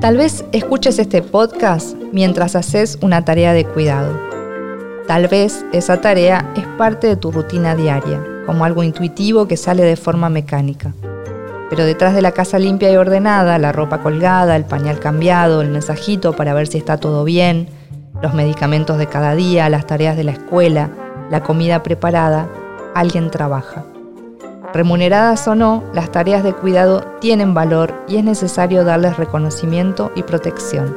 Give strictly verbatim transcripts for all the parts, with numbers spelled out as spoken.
Tal vez escuches este podcast mientras haces una tarea de cuidado. Tal vez esa tarea es parte de tu rutina diaria, como algo intuitivo que sale de forma mecánica. Pero detrás de la casa limpia y ordenada, la ropa colgada, el pañal cambiado, el mensajito para ver si está todo bien, los medicamentos de cada día, las tareas de la escuela, la comida preparada, alguien trabaja. Remuneradas o no, las tareas de cuidado tienen valor y es necesario darles reconocimiento y protección.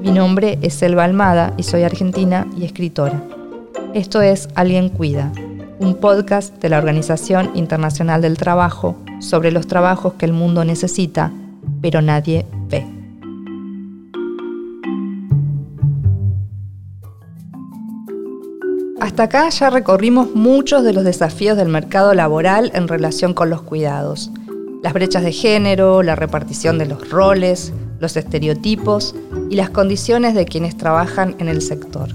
Mi nombre es Selva Almada y soy argentina y escritora. Esto es Alguien Cuida, un podcast de la Organización Internacional del Trabajo sobre los trabajos que el mundo necesita, pero nadie ve. Hasta acá ya recorrimos muchos de los desafíos del mercado laboral en relación con los cuidados. Las brechas de género, la repartición de los roles, los estereotipos y las condiciones de quienes trabajan en el sector.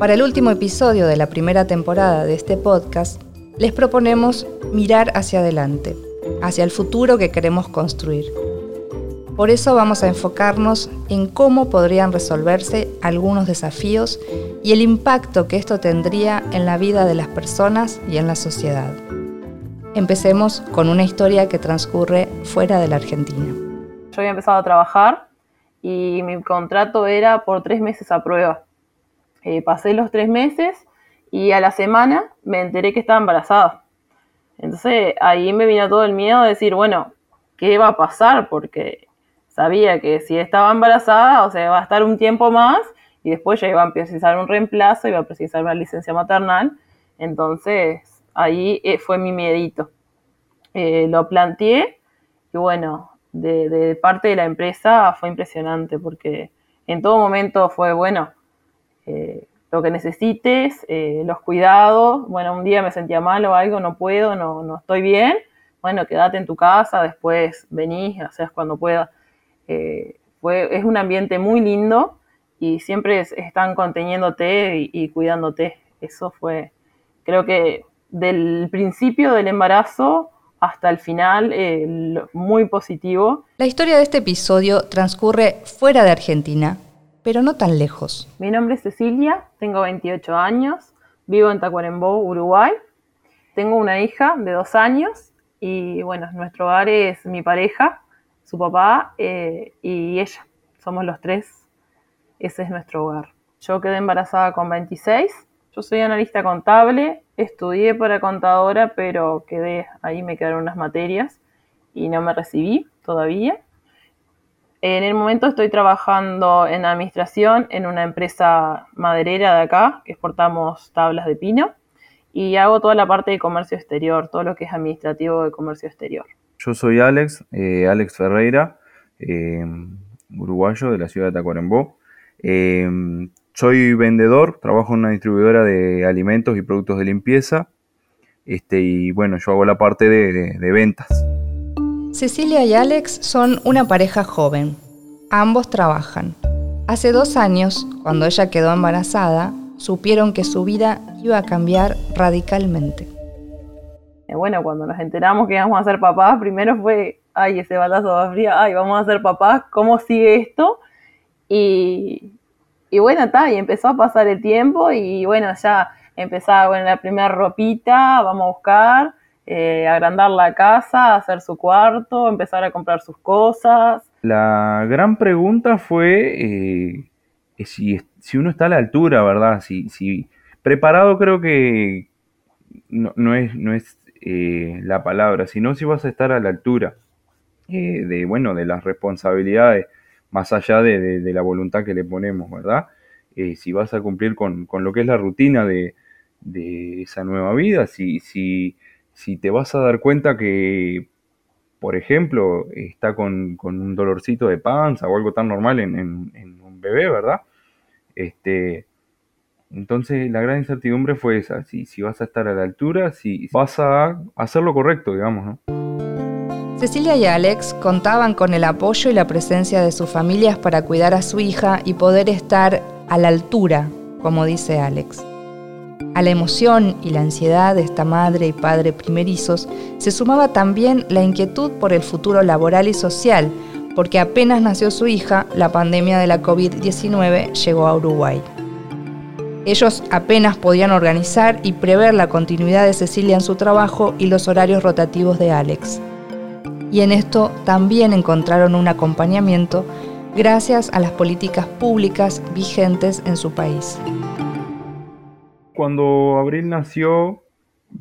Para el último episodio de la primera temporada de este podcast, les proponemos mirar hacia adelante, hacia el futuro que queremos construir. Por eso vamos a enfocarnos en cómo podrían resolverse algunos desafíos y el impacto que esto tendría en la vida de las personas y en la sociedad. Empecemos con una historia que transcurre fuera de la Argentina. Yo había empezado a trabajar y mi contrato era por tres meses a prueba. Eh, pasé los tres meses y a la semana me enteré que estaba embarazada. Entonces ahí me vino todo el miedo de decir, bueno, ¿qué va a pasar? Porque sabía que si estaba embarazada, o sea, va a estar un tiempo más y después ya iba a precisar un reemplazo, iba a precisar una licencia maternal. Entonces ahí fue mi miedito. Eh, lo planteé y bueno, de, de parte de la empresa fue impresionante porque en todo momento fue, bueno, eh, lo que necesites, eh, los cuidados, bueno, un día me sentía mal o algo, no puedo, no, no estoy bien, bueno, quédate en tu casa, después venís, o sea, cuando puedas. Eh, fue, es un ambiente muy lindo y siempre es, están conteniéndote y, y cuidándote. Eso fue, creo que del principio del embarazo hasta el final, eh, muy positivo. La historia de este episodio transcurre fuera de Argentina, pero no tan lejos. Mi nombre es Cecilia, tengo veintiocho años, vivo en Tacuarembó, Uruguay. Tengo una hija de dos años y, bueno, nuestro hogar es mi pareja, su papá eh, y ella. Somos los tres, ese es nuestro hogar. Yo quedé embarazada con veintiséis, yo soy analista contable, estudié para contadora, pero quedé, ahí me quedaron unas materias y no me recibí todavía. En el momento estoy trabajando en administración en una empresa maderera de acá, que exportamos tablas de pino, y hago toda la parte de comercio exterior, todo lo que es administrativo de comercio exterior. Yo soy Alex, eh, Alex Ferreira, eh, uruguayo de la ciudad de Tacuarembó. Eh, soy vendedor, trabajo en una distribuidora de alimentos y productos de limpieza, este, y bueno, yo hago la parte de, de, de ventas. Cecilia y Alex son una pareja joven. Ambos trabajan. Hace dos años, cuando ella quedó embarazada, supieron que su vida iba a cambiar radicalmente. Bueno, cuando nos enteramos que íbamos a ser papás, primero fue, ay, ese balazo va frío, ay, vamos a ser papás, ¿cómo sigue esto? Y, y bueno, está, y empezó a pasar el tiempo y bueno, ya empezaba, bueno, la primera ropita, vamos a buscar. Eh, agrandar la casa, hacer su cuarto, empezar a comprar sus cosas. La gran pregunta fue eh, si, si uno está a la altura, ¿verdad? Si, si preparado creo que no, no es, no es eh, la palabra, sino si vas a estar a la altura eh, de, bueno, de las responsabilidades, más allá de, de, de la voluntad que le ponemos, ¿verdad? Eh, si vas a cumplir con, con lo que es la rutina de, de esa nueva vida, si... si Si te vas a dar cuenta que, por ejemplo, está con, con un dolorcito de panza o algo tan normal en, en, en un bebé, ¿verdad? Este, entonces la gran incertidumbre fue esa, si, si vas a estar a la altura, si vas a hacer lo correcto, digamos, ¿no? Cecilia y Alex contaban con el apoyo y la presencia de sus familias para cuidar a su hija y poder estar a la altura, como dice Alex. A la emoción y la ansiedad de esta madre y padre primerizos se sumaba también la inquietud por el futuro laboral y social, porque apenas nació su hija, la pandemia de la covid diecinueve llegó a Uruguay. Ellos apenas podían organizar y prever la continuidad de Cecilia en su trabajo y los horarios rotativos de Alex. Y en esto también encontraron un acompañamiento gracias a las políticas públicas vigentes en su país. Cuando Abril nació,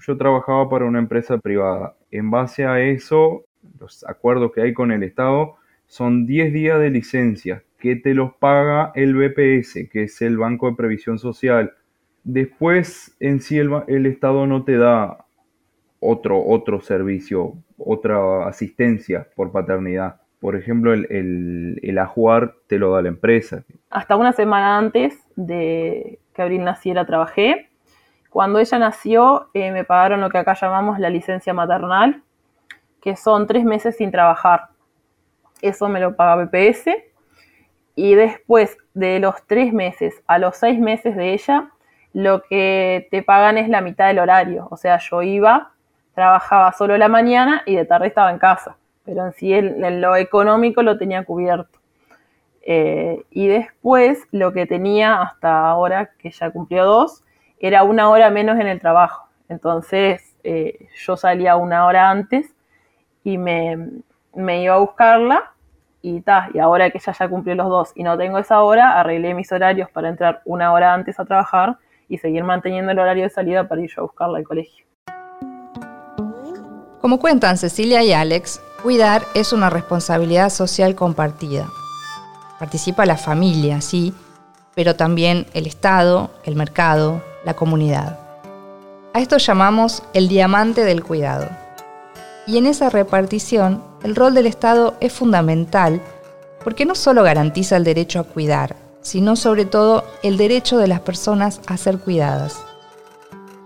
yo trabajaba para una empresa privada. En base a eso, los acuerdos que hay con el Estado son diez días de licencia que te los paga el B P S, que es el Banco de Previsión Social. Después, en sí, el, el Estado no te da otro, otro servicio, otra asistencia por paternidad. Por ejemplo, el, el, el ajuar te lo da la empresa. Hasta una semana antes de que Abril naciera trabajé. Cuando ella nació, eh, me pagaron lo que acá llamamos la licencia maternal, que son tres meses sin trabajar. Eso me lo paga B P S. Y después de los tres meses a los seis meses de ella, lo que te pagan es la mitad del horario. O sea, yo iba, trabajaba solo la mañana y de tarde estaba en casa. Pero en sí, en, en lo económico lo tenía cubierto. Eh, y después, lo que tenía hasta ahora, que ya cumplió dos, era una hora menos en el trabajo. Entonces, eh, yo salía una hora antes y me, me iba a buscarla. Y, ta, y ahora que ella ya cumplió los dos y no tengo esa hora, arreglé mis horarios para entrar una hora antes a trabajar y seguir manteniendo el horario de salida para ir yo a buscarla al colegio. Como cuentan Cecilia y Alex, cuidar es una responsabilidad social compartida. Participa la familia, sí, pero también el Estado, el mercado, la comunidad. A esto llamamos el diamante del cuidado. Y en esa repartición, el rol del Estado es fundamental porque no solo garantiza el derecho a cuidar, sino sobre todo el derecho de las personas a ser cuidadas.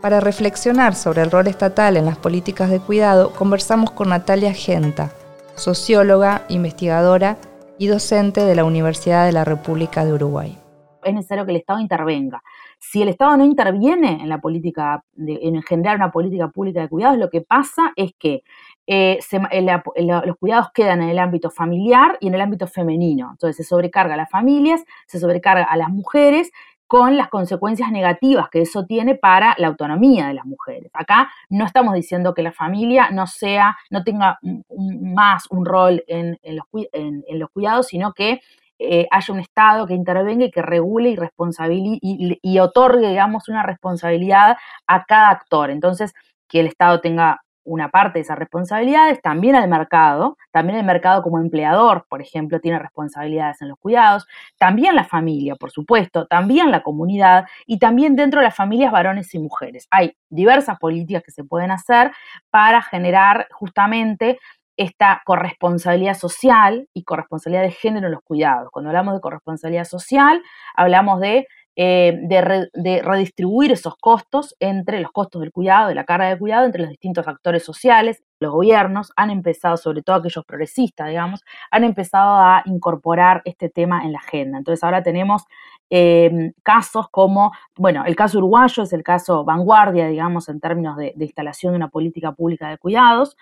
Para reflexionar sobre el rol estatal en las políticas de cuidado, conversamos con Natalia Genta, socióloga, investigadora y docente de la Universidad de la República de Uruguay. Es necesario que el Estado intervenga. Si el Estado no interviene en la política, de, en generar una política pública de cuidados, lo que pasa es que eh, se, la, la, los cuidados quedan en el ámbito familiar y en el ámbito femenino. Entonces se sobrecarga a las familias, se sobrecarga a las mujeres, con las consecuencias negativas que eso tiene para la autonomía de las mujeres. Acá no estamos diciendo que la familia no sea, no tenga un, un, más un rol en, en, los, en, en los cuidados, sino que Eh, haya un Estado que intervenga y que regule y, responsabili- y, y otorgue, digamos, una responsabilidad a cada actor. Entonces, que el Estado tenga una parte de esas responsabilidades, también al mercado, también el mercado como empleador, por ejemplo, tiene responsabilidades en los cuidados, también la familia, por supuesto, también la comunidad y también dentro de las familias varones y mujeres. Hay diversas políticas que se pueden hacer para generar justamente esta corresponsabilidad social y corresponsabilidad de género en los cuidados. Cuando hablamos de corresponsabilidad social, hablamos de, eh, de, re, de redistribuir esos costos entre los costos del cuidado, de la carga de cuidado, entre los distintos actores sociales. Los gobiernos han empezado, sobre todo aquellos progresistas, digamos, han empezado a incorporar este tema en la agenda. Entonces ahora tenemos eh, casos como, bueno, el caso uruguayo es el caso vanguardia, digamos, en términos de, de instalación de una política pública de cuidados.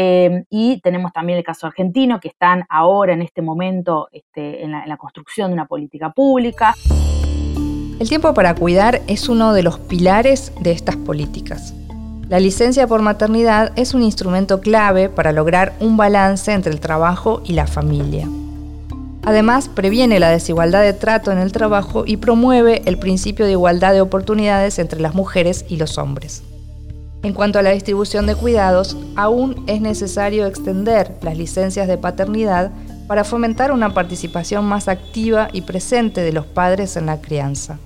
Eh, y tenemos también el caso argentino, que están ahora en este momento este, en, la, en la construcción de una política pública. El tiempo para cuidar es uno de los pilares de estas políticas. La licencia por maternidad es un instrumento clave para lograr un balance entre el trabajo y la familia. Además, previene la desigualdad de trato en el trabajo y promueve el principio de igualdad de oportunidades entre las mujeres y los hombres. En cuanto a la distribución de cuidados, aún es necesario extender las licencias de paternidad para fomentar una participación más activa y presente de los padres en la crianza.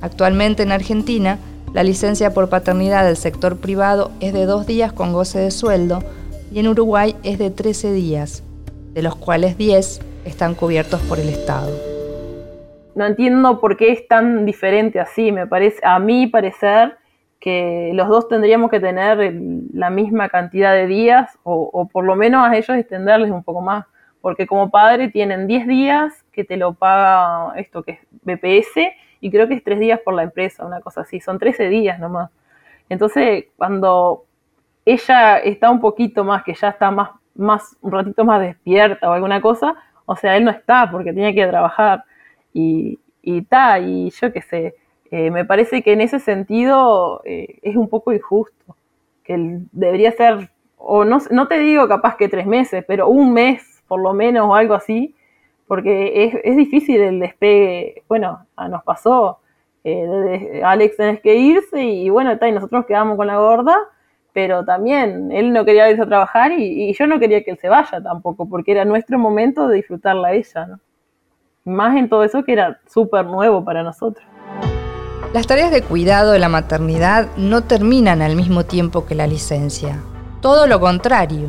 Actualmente en Argentina, la licencia por paternidad del sector privado es de dos días con goce de sueldo y en Uruguay es de trece días, de los cuales diez están cubiertos por el Estado. No entiendo por qué es tan diferente así, me parece, a mi parecer, que los dos tendríamos que tener la misma cantidad de días o, o por lo menos a ellos extenderles un poco más, porque como padre tienen diez días que te lo paga esto que es B P S y creo que es tres días por la empresa, una cosa así, son trece días nomás. Entonces, cuando ella está un poquito más, que ya está más más un ratito más despierta o alguna cosa, o sea, él no está porque tenía que ir a trabajar y, y tal, y yo qué sé, eh, me parece que en ese sentido eh, es un poco injusto, que él debería ser, o no, no te digo capaz que tres meses, pero un mes por lo menos o algo así, porque es, es difícil el despegue, bueno, nos pasó, eh, de Alex tenés que irse y bueno, está, y nosotros quedamos con la gorda, pero también él no quería irse a trabajar y, y yo no quería que él se vaya tampoco, porque era nuestro momento de disfrutarla a ella, ¿no? Más en todo eso que era súper nuevo para nosotros. Las tareas de cuidado de la maternidad no terminan al mismo tiempo que la licencia. Todo lo contrario.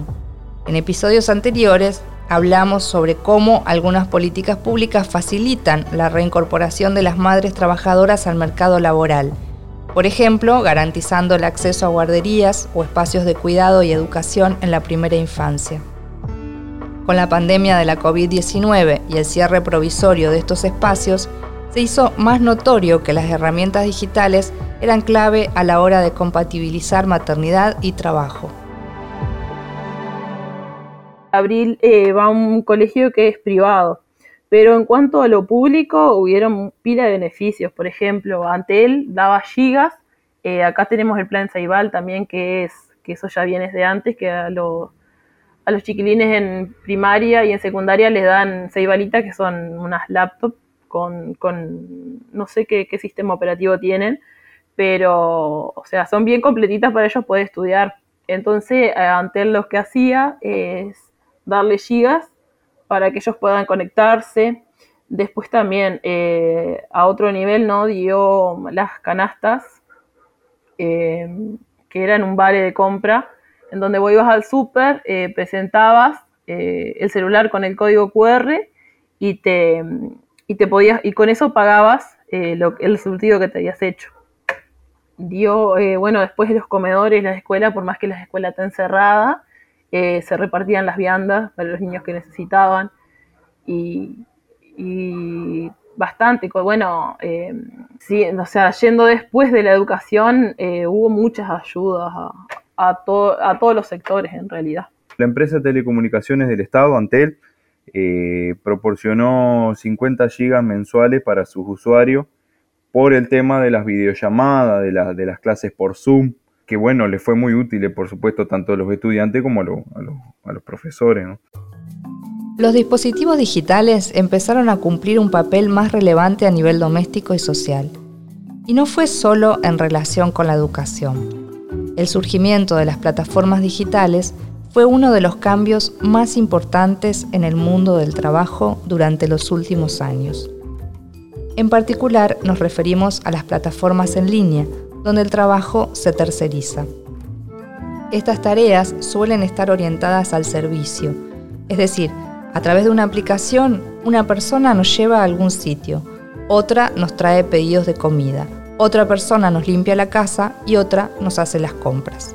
En episodios anteriores hablamos sobre cómo algunas políticas públicas facilitan la reincorporación de las madres trabajadoras al mercado laboral. Por ejemplo, garantizando el acceso a guarderías o espacios de cuidado y educación en la primera infancia. Con la pandemia de la covid diecinueve y el cierre provisorio de estos espacios, se hizo más notorio que las herramientas digitales eran clave a la hora de compatibilizar maternidad y trabajo. Abril eh, va a un colegio que es privado. Pero en cuanto a lo público, hubieron pila de beneficios. Por ejemplo, Antel daba gigas. Eh, acá tenemos el plan Ceibal también, que es que eso ya viene desde antes, que a los, a los chiquilines en primaria y en secundaria les dan ceibalitas, que son unas laptops con, con no sé qué, qué sistema operativo tienen, pero, o sea, son bien completitas para ellos poder estudiar. Entonces, Antel lo que hacía es darle gigas para que ellos puedan conectarse. Después también eh, a otro nivel, ¿no? Dio las canastas, eh, que eran un vale de compra, en donde vos ibas al súper, eh, presentabas eh, el celular con el código cu erre y te, y te podías, y con eso pagabas eh, lo, el surtido que te habías hecho. Dio, eh, bueno, después los comedores, las escuelas, por más que las escuelas estén cerradas, Eh, se repartían las viandas para los niños que necesitaban y, y bastante, bueno, eh, sí, o sea, yendo después de la educación eh, hubo muchas ayudas a, a, to- a todos los sectores en realidad. La empresa de telecomunicaciones del Estado, Antel, eh, proporcionó cincuenta gigas mensuales para sus usuarios por el tema de las videollamadas, de, la, de las clases por Zoom, que bueno, les fue muy útil, por supuesto, tanto a los estudiantes como a, lo, a, lo, a los profesores, ¿no? Los dispositivos digitales empezaron a cumplir un papel más relevante a nivel doméstico y social. Y no fue solo en relación con la educación. El surgimiento de las plataformas digitales fue uno de los cambios más importantes en el mundo del trabajo durante los últimos años. En particular, nos referimos a las plataformas en línea, donde el trabajo se terceriza. Estas tareas suelen estar orientadas al servicio, es decir, a través de una aplicación, una persona nos lleva a algún sitio, otra nos trae pedidos de comida, otra persona nos limpia la casa y otra nos hace las compras.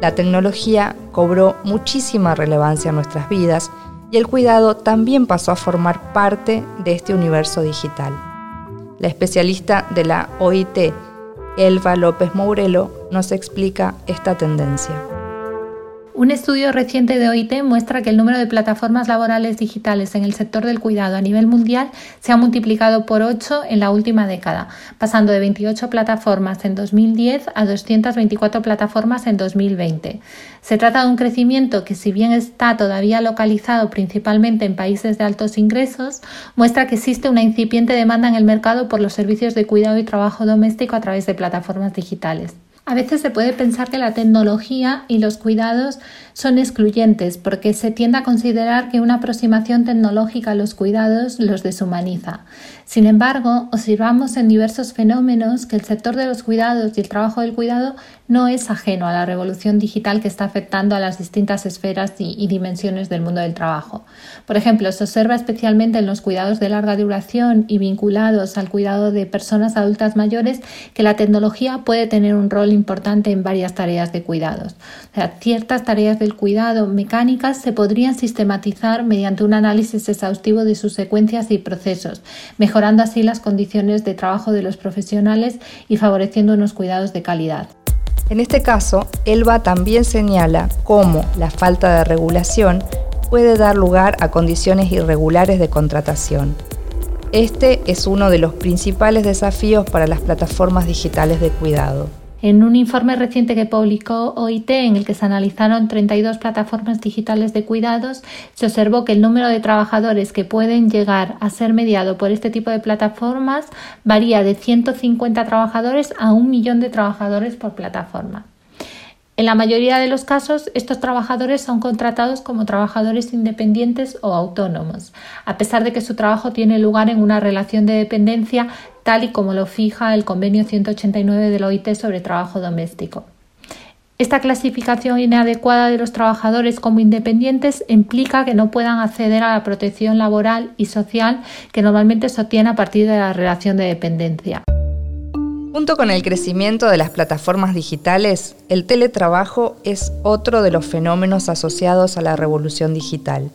La tecnología cobró muchísima relevancia en nuestras vidas y el cuidado también pasó a formar parte de este universo digital. La especialista de la O I T, Elva López Mourelo, nos explica esta tendencia. Un estudio reciente de O I T muestra que el número de plataformas laborales digitales en el sector del cuidado a nivel mundial se ha multiplicado por ocho en la última década, pasando de veintiocho plataformas en dos mil diez a doscientas veinticuatro plataformas en dos mil veinte. Se trata de un crecimiento que, si bien está todavía localizado principalmente en países de altos ingresos, muestra que existe una incipiente demanda en el mercado por los servicios de cuidado y trabajo doméstico a través de plataformas digitales. A veces se puede pensar que la tecnología y los cuidados son excluyentes porque se tiende a considerar que una aproximación tecnológica a los cuidados los deshumaniza. Sin embargo, observamos en diversos fenómenos que el sector de los cuidados y el trabajo del cuidado no es ajeno a la revolución digital que está afectando a las distintas esferas y, y dimensiones del mundo del trabajo. Por ejemplo, se observa especialmente en los cuidados de larga duración y vinculados al cuidado de personas adultas mayores que la tecnología puede tener un rol importante en varias tareas de cuidados. O sea, ciertas tareas del cuidado mecánicas se podrían sistematizar mediante un análisis exhaustivo de sus secuencias y procesos, mejorando así las condiciones de trabajo de los profesionales y favoreciendo unos cuidados de calidad. En este caso, Elva también señala cómo la falta de regulación puede dar lugar a condiciones irregulares de contratación. Este es uno de los principales desafíos para las plataformas digitales de cuidado. En un informe reciente que publicó O I T, en el que se analizaron treinta y dos plataformas digitales de cuidados, se observó que el número de trabajadores que pueden llegar a ser mediado por este tipo de plataformas varía de ciento cincuenta trabajadores a un millón de trabajadores por plataforma. En la mayoría de los casos, estos trabajadores son contratados como trabajadores independientes o autónomos, a pesar de que su trabajo tiene lugar en una relación de dependencia, tal y como lo fija el Convenio ciento ochenta y nueve de la O I T sobre trabajo doméstico. Esta clasificación inadecuada de los trabajadores como independientes implica que no puedan acceder a la protección laboral y social que normalmente se obtiene a partir de la relación de dependencia. Junto con el crecimiento de las plataformas digitales, el teletrabajo es otro de los fenómenos asociados a la revolución digital.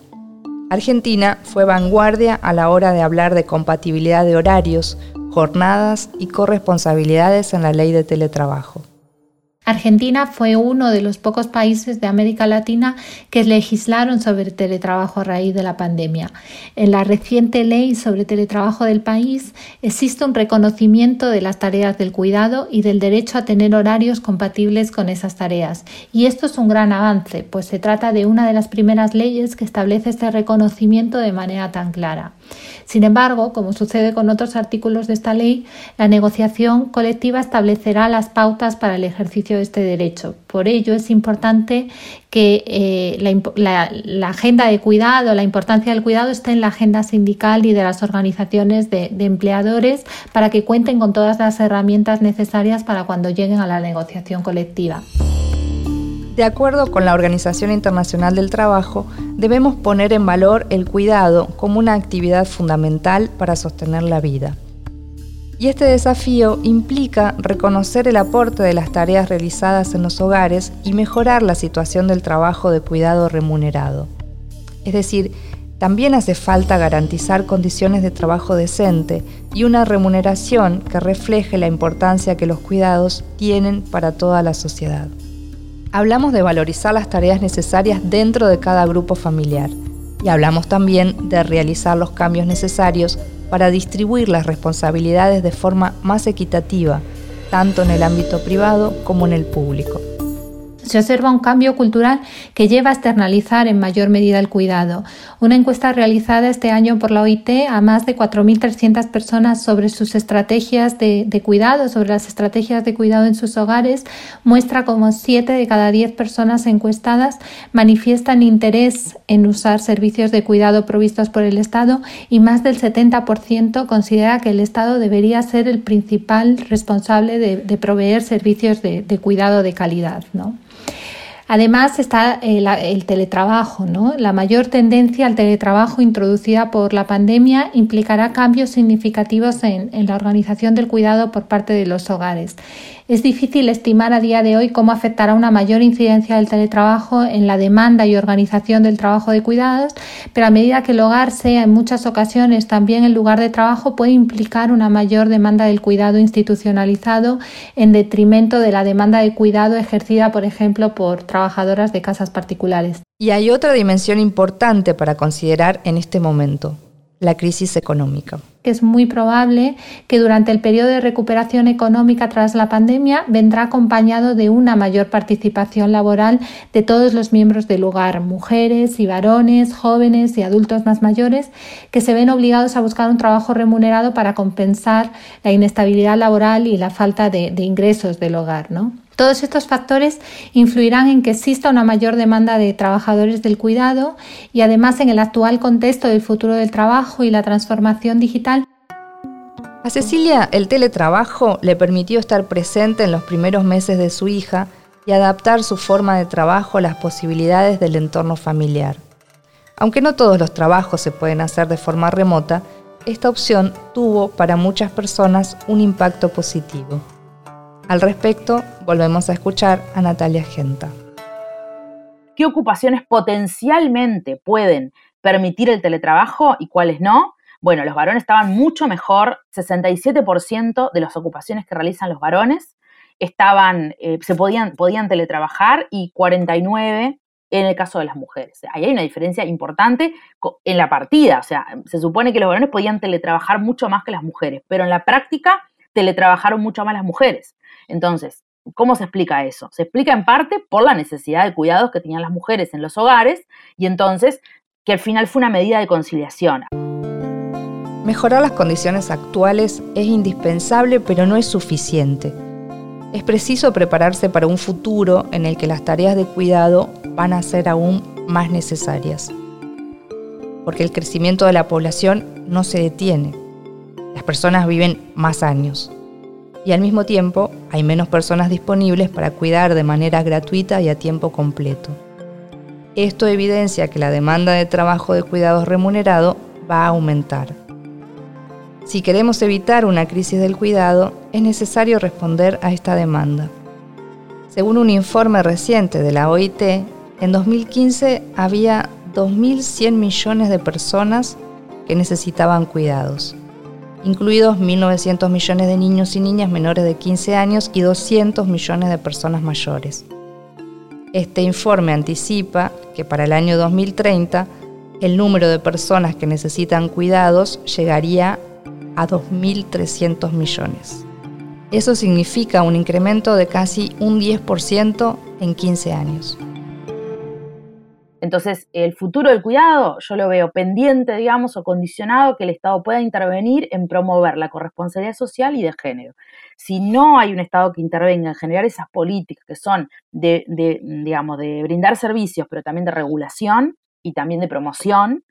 Argentina fue vanguardia a la hora de hablar de compatibilidad de horarios, jornadas y corresponsabilidades en la ley de teletrabajo. Argentina fue uno de los pocos países de América Latina que legislaron sobre teletrabajo a raíz de la pandemia. En la reciente ley sobre teletrabajo del país existe un reconocimiento de las tareas del cuidado y del derecho a tener horarios compatibles con esas tareas. Y esto es un gran avance, pues se trata de una de las primeras leyes que establece este reconocimiento de manera tan clara. Sin embargo, como sucede con otros artículos de esta ley, la negociación colectiva establecerá las pautas para el ejercicio de este derecho. Por ello es importante que eh, la, la, la agenda de cuidado, la importancia del cuidado esté en la agenda sindical y de las organizaciones de, de empleadores para que cuenten con todas las herramientas necesarias para cuando lleguen a la negociación colectiva. De acuerdo con la Organización Internacional del Trabajo, debemos poner en valor el cuidado como una actividad fundamental para sostener la vida. Y este desafío implica reconocer el aporte de las tareas realizadas en los hogares y mejorar la situación del trabajo de cuidado remunerado. Es decir, también hace falta garantizar condiciones de trabajo decente y una remuneración que refleje la importancia que los cuidados tienen para toda la sociedad. Hablamos de valorizar las tareas necesarias dentro de cada grupo familiar y hablamos también de realizar los cambios necesarios para distribuir las responsabilidades de forma más equitativa, tanto en el ámbito privado como en el público. Se observa un cambio cultural que lleva a externalizar en mayor medida el cuidado. Una encuesta realizada este año por la O I T a más de cuatro mil trescientas personas sobre sus estrategias de, de cuidado, sobre las estrategias de cuidado en sus hogares, muestra como siete de cada diez personas encuestadas manifiestan interés en usar servicios de cuidado provistos por el Estado y más del setenta por ciento considera que el Estado debería ser el principal responsable de, de proveer servicios de, de cuidado de calidad, ¿no? Además está el, el teletrabajo, ¿no? La mayor tendencia al teletrabajo introducida por la pandemia implicará cambios significativos en, en la organización del cuidado por parte de los hogares. Es difícil estimar a día de hoy cómo afectará una mayor incidencia del teletrabajo en la demanda y organización del trabajo de cuidados, pero a medida que el hogar sea en muchas ocasiones también el lugar de trabajo, puede implicar una mayor demanda del cuidado institucionalizado en detrimento de la demanda de cuidado ejercida, por ejemplo, por trabajadoras de casas particulares. Y hay otra dimensión importante para considerar en este momento: la crisis económica. Es muy probable que durante el periodo de recuperación económica tras la pandemia vendrá acompañado de una mayor participación laboral de todos los miembros del hogar, mujeres y varones, jóvenes y adultos más mayores, que se ven obligados a buscar un trabajo remunerado para compensar la inestabilidad laboral y la falta de, de ingresos del hogar, ¿no? Todos estos factores influirán en que exista una mayor demanda de trabajadores del cuidado y además en el actual contexto del futuro del trabajo y la transformación digital. A Cecilia, el teletrabajo le permitió estar presente en los primeros meses de su hija y adaptar su forma de trabajo a las posibilidades del entorno familiar. Aunque no todos los trabajos se pueden hacer de forma remota, esta opción tuvo para muchas personas un impacto positivo. Al respecto, volvemos a escuchar a Natalia Genta. ¿Qué ocupaciones potencialmente pueden permitir el teletrabajo y cuáles no? Bueno, los varones estaban mucho mejor, sesenta y siete por ciento de las ocupaciones que realizan los varones, estaban, eh, se podían, podían teletrabajar, y cuarenta y nueve en el caso de las mujeres. Ahí hay una diferencia importante en la partida. O sea, se supone que los varones podían teletrabajar mucho más que las mujeres, pero en la práctica teletrabajaron mucho más las mujeres. Entonces, ¿cómo se explica eso? Se explica en parte por la necesidad de cuidados que tenían las mujeres en los hogares, y entonces que al final fue una medida de conciliación. Mejorar las condiciones actuales es indispensable, pero no es suficiente. Es preciso prepararse para un futuro en el que las tareas de cuidado van a ser aún más necesarias, porque el crecimiento de la población no se detiene. Las personas viven más años y al mismo tiempo hay menos personas disponibles para cuidar de manera gratuita y a tiempo completo. Esto evidencia que la demanda de trabajo de cuidados remunerado va a aumentar. Si queremos evitar una crisis del cuidado, es necesario responder a esta demanda. Según un informe reciente de la O I T, en dos mil quince había dos mil cien millones de personas que necesitaban cuidados, incluidos mil novecientos millones de niños y niñas menores de quince años y doscientos millones de personas mayores. Este informe anticipa que para el año dos mil treinta el número de personas que necesitan cuidados llegaría a a dos mil trescientos millones. Eso significa un incremento de casi un diez por ciento en quince años. Entonces, el futuro del cuidado yo lo veo pendiente, digamos, o condicionado que el Estado pueda intervenir en promover la corresponsabilidad social y de género. Si no hay un Estado que intervenga en generar esas políticas que son de, de digamos, de brindar servicios, pero también de regulación y también de promoción,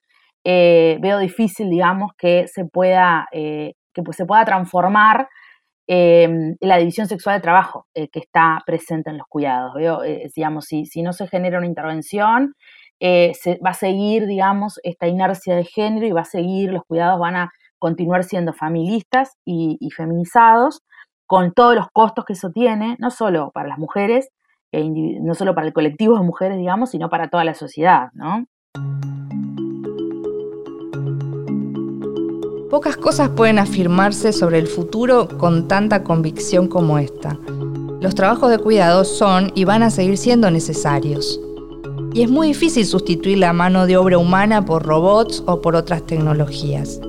Eh, veo difícil, digamos, que se pueda, eh, que, pues, se pueda transformar eh, la división sexual de trabajo eh, que está presente en los cuidados. Veo, eh, digamos, si, si no se genera una intervención, eh, se, va a seguir, digamos, esta inercia de género y va a seguir, los cuidados van a continuar siendo familistas y, y feminizados, con todos los costos que eso tiene, no solo para las mujeres, eh, individu- no solo para el colectivo de mujeres, digamos, sino para toda la sociedad, ¿no? Pocas cosas pueden afirmarse sobre el futuro con tanta convicción como esta. Los trabajos de cuidado son y van a seguir siendo necesarios. Y es muy difícil sustituir la mano de obra humana por robots o por otras tecnologías.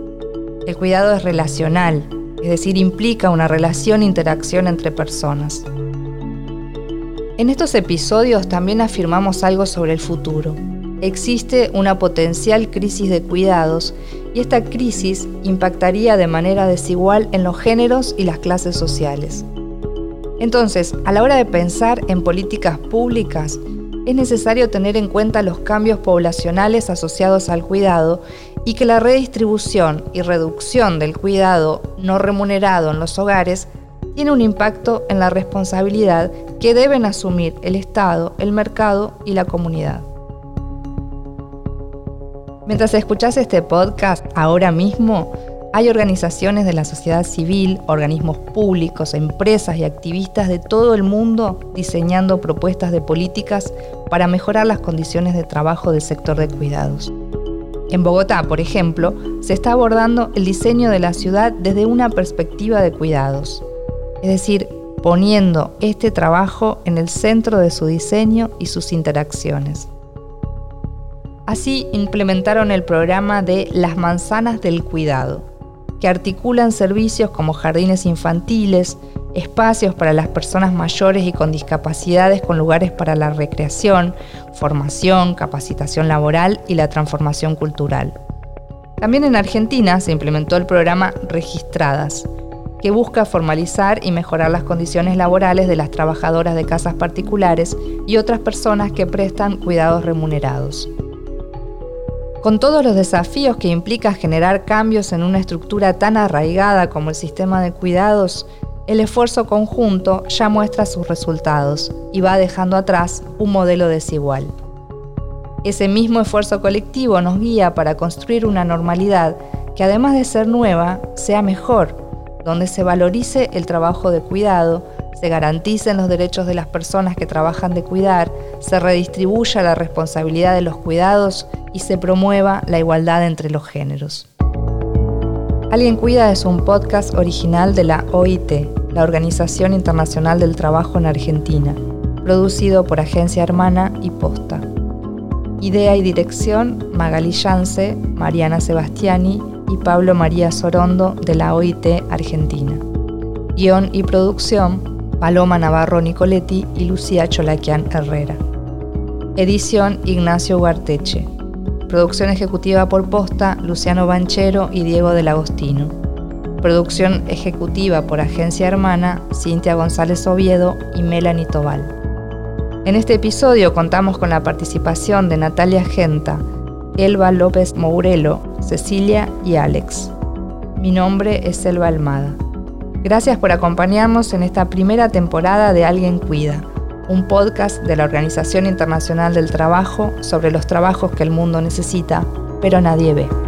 El cuidado es relacional, es decir, implica una relación e interacción entre personas. En estos episodios también afirmamos algo sobre el futuro. Existe una potencial crisis de cuidados y esta crisis impactaría de manera desigual en los géneros y las clases sociales. Entonces, a la hora de pensar en políticas públicas, es necesario tener en cuenta los cambios poblacionales asociados al cuidado y que la redistribución y reducción del cuidado no remunerado en los hogares tiene un impacto en la responsabilidad que deben asumir el Estado, el mercado y la comunidad. Mientras escuchás este podcast ahora mismo, hay organizaciones de la sociedad civil, organismos públicos, empresas y activistas de todo el mundo diseñando propuestas de políticas para mejorar las condiciones de trabajo del sector de cuidados. En Bogotá, por ejemplo, se está abordando el diseño de la ciudad desde una perspectiva de cuidados, es decir, poniendo este trabajo en el centro de su diseño y sus interacciones. Así implementaron el programa de Las Manzanas del Cuidado, que articulan servicios como jardines infantiles, espacios para las personas mayores y con discapacidades con lugares para la recreación, formación, capacitación laboral y la transformación cultural. También en Argentina se implementó el programa Registradas, que busca formalizar y mejorar las condiciones laborales de las trabajadoras de casas particulares y otras personas que prestan cuidados remunerados. Con todos los desafíos que implica generar cambios en una estructura tan arraigada como el sistema de cuidados, el esfuerzo conjunto ya muestra sus resultados y va dejando atrás un modelo desigual. Ese mismo esfuerzo colectivo nos guía para construir una normalidad que, además de ser nueva, sea mejor, donde se valorice el trabajo de cuidado, se garanticen los derechos de las personas que trabajan de cuidar, se redistribuya la responsabilidad de los cuidados y se promueva la igualdad entre los géneros. Alguien Cuida es un podcast original de la O I T, la Organización Internacional del Trabajo en Argentina, producido por Agencia Hermana y Posta. Idea y dirección, Magali Yance, Mariana Sebastiani y Pablo María Sorondo de la O I T Argentina. Guión y producción, Paloma Navarro Nicoletti y Lucía Cholaquian Herrera. Edición, Ignacio Huarteche. Producción ejecutiva por Posta, Luciano Banchero y Diego del Agostino. Producción ejecutiva por Agencia Hermana, Cintia González Oviedo y Melanie Tobal. En este episodio contamos con la participación de Natalia Genta, Elva López Mourelo, Cecilia y Alex. Mi nombre es Selva Almada. Gracias por acompañarnos en esta primera temporada de Alguien Cuida, un podcast de la Organización Internacional del Trabajo sobre los trabajos que el mundo necesita, pero nadie ve.